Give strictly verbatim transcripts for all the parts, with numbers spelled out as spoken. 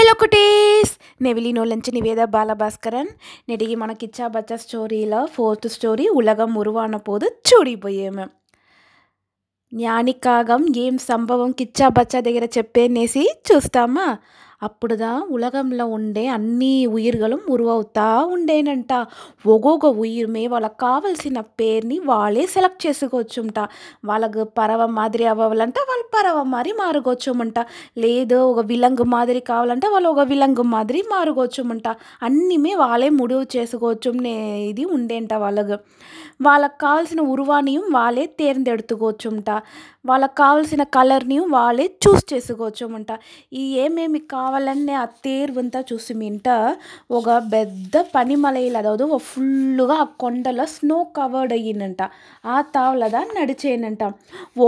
Hello cuties, నెవిలినో లంచి నివేద బాలభాస్కరన్. నెటికి మన కిచ్చా బచ్చా స్టోరీలో ఫోర్త్ స్టోరీ ఉలగం ఉరువాన పోదు చూడిపోయేమే. జ్ఞానికాగం ఏం సంభవం కిచ్చా బచ్చా దగ్గర చెప్పేనేసి చూస్తామా. అప్పుడుదా ఉలగంలో ఉండే అన్ని ఉయిర్గలం ఉరువవుతా ఉండేనంట. ఒక్కొక్క ఉయిర్మే వాళ్ళకి కావలసిన పేరుని వాళ్ళే సెలెక్ట్ చేసుకోవచ్చుంట. వాళ్ళకు పరవ మాదిరి అవ్వాలంటే వాళ్ళు పరవ మారి మారుకోవచ్చుమంట. లేదు ఒక విలంగు మాదిరి కావాలంటే వాళ్ళు ఒక విలంగు మాదిరి మారుకోవచ్చుమంట. అన్నీమే వాళ్ళే ముడివు చేసుకోవచ్చు ఇది ఉండేంట. వాళ్ళకు వాళ్ళకు కావాల్సిన ఉరువానియం వాళ్ళే తేర్ందెడుతుకోవచ్చుంట. వాళ్ళకు కావాల్సిన కలర్ని వాళ్ళే చూస్ చేసుకోవచ్చుమంట. ఈ ఏమేమి కావాలనే ఆ తేరువంతా చూసి మింట ఒక పెద్ద పనిమలయిలు అదవదు ఫుల్లుగా ఆ కొండలో స్నో కవర్డ్ అయ్యిందంట. ఆ తావులదా నడిచేనంట.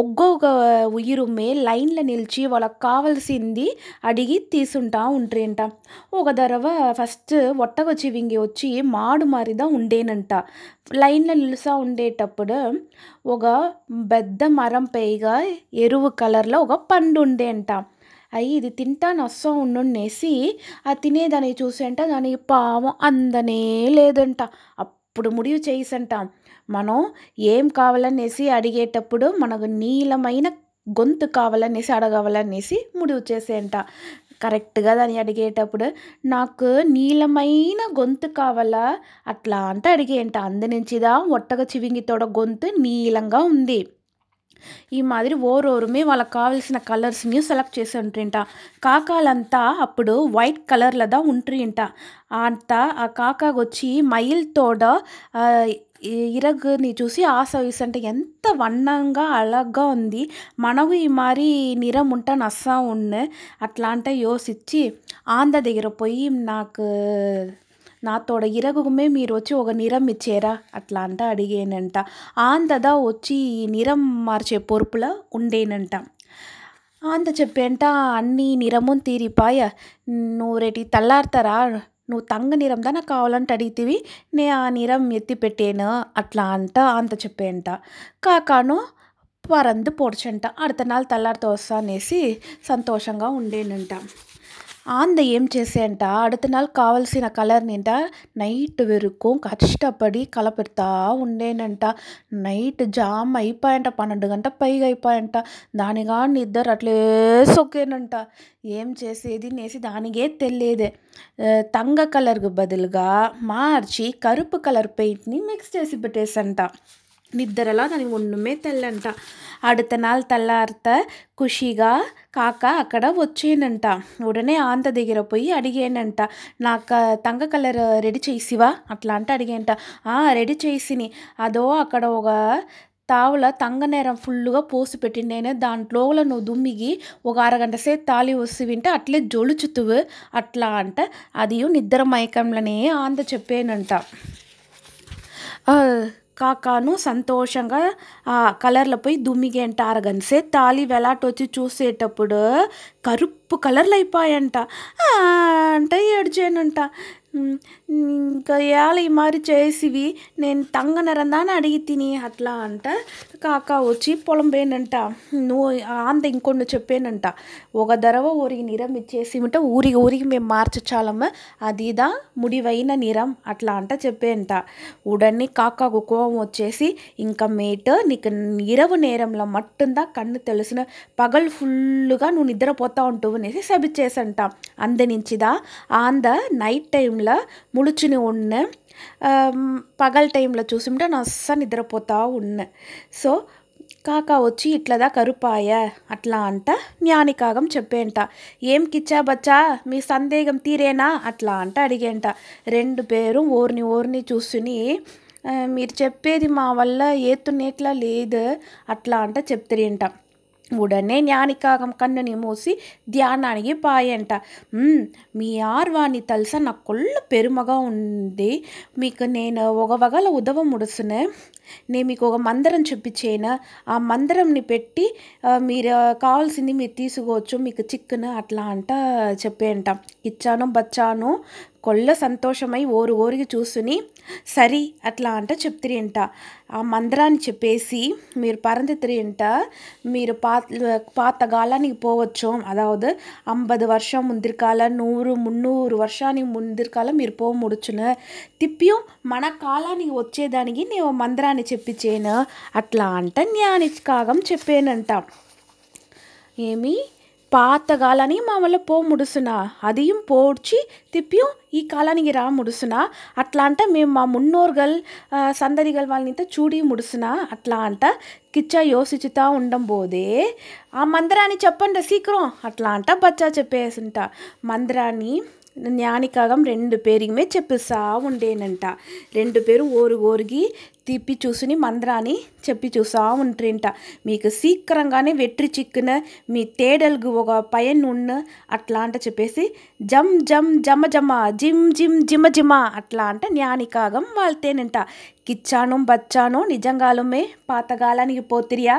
ఒక్కొక్క ఉయిరుమే లైన్లో నిలిచి వాళ్ళకి కావాల్సింది అడిగి తీసుంటా ఉంటేంట. ఒక ధరవ ఫస్ట్ ఒట్టగొచ్చి వింగి వచ్చి మాడు మారిదా ఉండేనంట. లైన్లో నిలుసా ఉండేటప్పుడు ఒక పెద్ద మరం పైగా ఎరువు కలర్లో ఒక పండు ఉండేంట. అయ్యి ఇది తింటా నష్టం ఉండుండేసి ఆ తినేదాన్ని చూసేంట. దానికి పాము అందనే లేదంట. అప్పుడు ముడివి చేయిసంట. మనం ఏం కావాలనేసి అడిగేటప్పుడు మనకు నీలమైన గొంతు కావాలనేసి అడగవాలనేసి ముడివి చేసేంట. కరెక్ట్గా దాన్ని అడిగేటప్పుడు నాకు నీలమైన గొంతు కావాలా అట్లా అంటే అడిగేంట. అందు నుంచిదా ఒట్టగా చివింగితోడ గొంతు నీలంగా ఉంది. ఈ మాదిరి ఓరోరుమే వాళ్ళకి కావాల్సిన కలర్స్ని సెలెక్ట్ చేసి ఉంటుంట. కాకాలంతా అప్పుడు వైట్ కలర్లదా ఉంటుంట. అంత ఆ కాకాకొచ్చి మయిల్తోడ ఇరగుని చూసి ఆశ వేసంటే ఎంత వన్నంగా అలగ్గా ఉంది మనకు ఈ మరి నిరం ఉంటా నస్సా ఉన్న అట్లా అంటే యోసిచ్చి ఆంద దగ్గర పోయి నాకు నాతోడ ఇరగుమే మీరు వచ్చి ఒక నిరం ఇచ్చేరా అట్లా అంట అడిగేనంట. ఆందదా వచ్చి నిరం మార్చే పొరుపులా ఉండేనంట. ఆంద చెప్పేంట అన్ని నిరము తీరిపాయ నువ్వు రేటి తల్లారుతారా నువ్వు తంగ నిరం దా నాకు కావాలంటే అడిగితివి నే ఆ నిరం ఎత్తి పెట్టాను అట్లా అంట. అంత చెప్పేంట కాకాను పరందు పొడిచంట. అడతనాలు తల్లారితో వస్తా అనేసి సంతోషంగా ఉండేనంట. ఆంద ఏం చేసేంట అడతనాలు కావలసిన కలర్ నింట నైట్ వరకు కష్టపడి కలపెడతా ఉండేనంట. Night jam అయిపోయంట. పన్నెండు గంట పైగా అయిపోయంట. దానిగా నిద్దరు అట్లే సొక్కేనంట. ఏం చేసేది నేసి దానికే తెలియదే. తంగ కలర్కు బదులుగా మార్చి కరుపు కలర్ పెయింట్ని మిక్స్ చేసి పెట్టేసంట. నిద్రలో దానికి ఒన్నుమే తెల్లంట. అడతనాలు తెల్లారిత ఖుషిగా కాక అక్కడ వచ్చేనంట. ఉడనే ఆంత దగ్గర పోయి అడిగేనంట. నాకు తంగ కలర్ రెడీ చేసివా అట్లా అంటే అడిగేంట. రెడీ చేసిని అదో అక్కడ ఒక తావుల తంగ నేరం ఫుల్లుగా పోసి పెట్టిండేనే దాంట్లో నువ్వు దుమ్మిగి ఒక అరగంట సేపు తాళి వస్తు వింటే అట్లే జొలుచుతువు అట్లా అంట. అది నిద్ర మైకంలోనే ఆంత చెప్పేనంట. కాకాను సంతోషంగా ఆ కలర్లపై దుమ్మిగేంట. అరగనిసే తాళి వెలాటొచ్చి చూసేటప్పుడు కరుపు కలర్లు అయిపోయంట. అంటే ఏడ్చేనంట. ఇంకా ఏళ ఈ మారి చేసివి నేను తంగనరందాని అడిగి తిని అట్లా అంట. కాకా వచ్చి పొలం పోయినంట. నువ్వు ఆంత ఇంకొన్ని చెప్పేనంట. ఒక ధరవ ఊరికి నిరం ఇచ్చేసి ఉంటే ఊరికి ఊరికి మేము మార్చచ్చాలమ్మ అదిదా ముడివైన నిరం అట్లా అంట చెప్పేంట. ఉడని కాకాకు కోపం వచ్చేసి ఇంకా మేట నీకు ఇరవు నేరంలో మట్టుందా కన్ను తెలిసిన పగలు ఫుల్లుగా నువ్వు నిద్రపోతా ఉంటావు అనేసి సభిచ్చేసంట. అందు నుంచిదా ఆంద నైట్ టైం ముడుచుని ఉన్న పగల టైంలో చూసుంటే నా అస్సలు నిద్రపోతా ఉన్న. సో కాకా వచ్చి ఇట్లదా కరుపాయ అట్లా అంట జ్ఞానికాగం చెప్పేంట. ఏం కిచ్చా బచ్చా మీ సందేహం తీరేనా అట్లా అంట అడిగేంట. రెండు పేరు ఓర్ని ఓర్ని చూసుని మీరు చెప్పేది మా వల్ల ఏతునేట్లా లేదు అట్లా అంట చెప్తారేంట. ఉడనే జ్ఞానికాగం కన్నుని మూసి ధ్యానానికి పాయంట. మీ ఆర్వాణి తలస నా కొళ్ళు పెరుమగా ఉంది. మీకు నేను ఒక వగల ఉదవ ముడుసును నేను మీకు ఒక మందరం చెప్పించేను. ఆ మందరంని పెట్టి మీరు కావాల్సింది మీరు తీసుకోవచ్చు మీకు చిక్కును అట్లా అంట చెప్పేంట. ఇచ్చాను బచ్చాను కొల్ల సంతోషమై ఓరు ఓరికి చూసుని సరి అట్లా అంట చెప్తిరి అంట. ఆ మందిరాన్ని చెప్పేసి మీరు పరంతిరి అంట, మీరు పాత పాత కాలానికి పోవచ్చు, అదావదు ஐம்பது வருஷம் முந்திருக்கால நூறு முந்நூறு வருஷாనికి ముందిరకాల మీరు పో ముడుచును, తిప్పియం మన కాలానికి వచ్చేదానికి నేను మందిరాన్ని చెప్పించేను అట్లా అంట జ్ఞానికాగం చెప్పానంట. ఏమి పాత కాలాన్ని మామూలు పో ముడుసునా, అది పోడ్చి తిప్పియం ఈ కాలానికి రా ముడుసునా అట్లా అంట. మేము మా మున్నోర్గల్ సందడిగల్ వాళ్ళనితో చూడి ముడుసునా అట్లా అంట. కిచ్చా యోసిచుతా ఉండంబోదే ఆ మందిరాన్ని చెప్పండి సీక్రం అట్లా అంట. బచ్చా చెప్పేసింట మందిరాన్ని ஞானிக்காகம் ரெண்டு பேருக்குமே చెప్పిస్తా ఉండేనంట. రెండు పేరు ఓరు ఓరికి తిప్పి చూసుని మందిరాన్ని చెప్పి చూసా ఉంటేంట. మీకు శీఘ్రంగానే వెట్రి చిక్కున మీ తేడలకు ఒక పయన్ ఉన్న అట్లా అంట చెప్పేసి జమ్ జమ్ జమ జమ జిమ్ జిమ్ జిమ జిమ అట్లా అంట ஞானிக்காகம் వాళ్ళతేనంట. కిచ్చాను బచ్చాను నిజంగాలమే పాతకాలానికి పోతిరియా.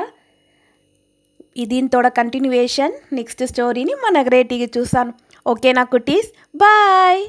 దీంతోడ కంటిన్యూయేషన్ నెక్స్ట్ స్టోరీని మన గ్రేటీకి చూసాను. ఓకేనా కుటీస్, బాయ్.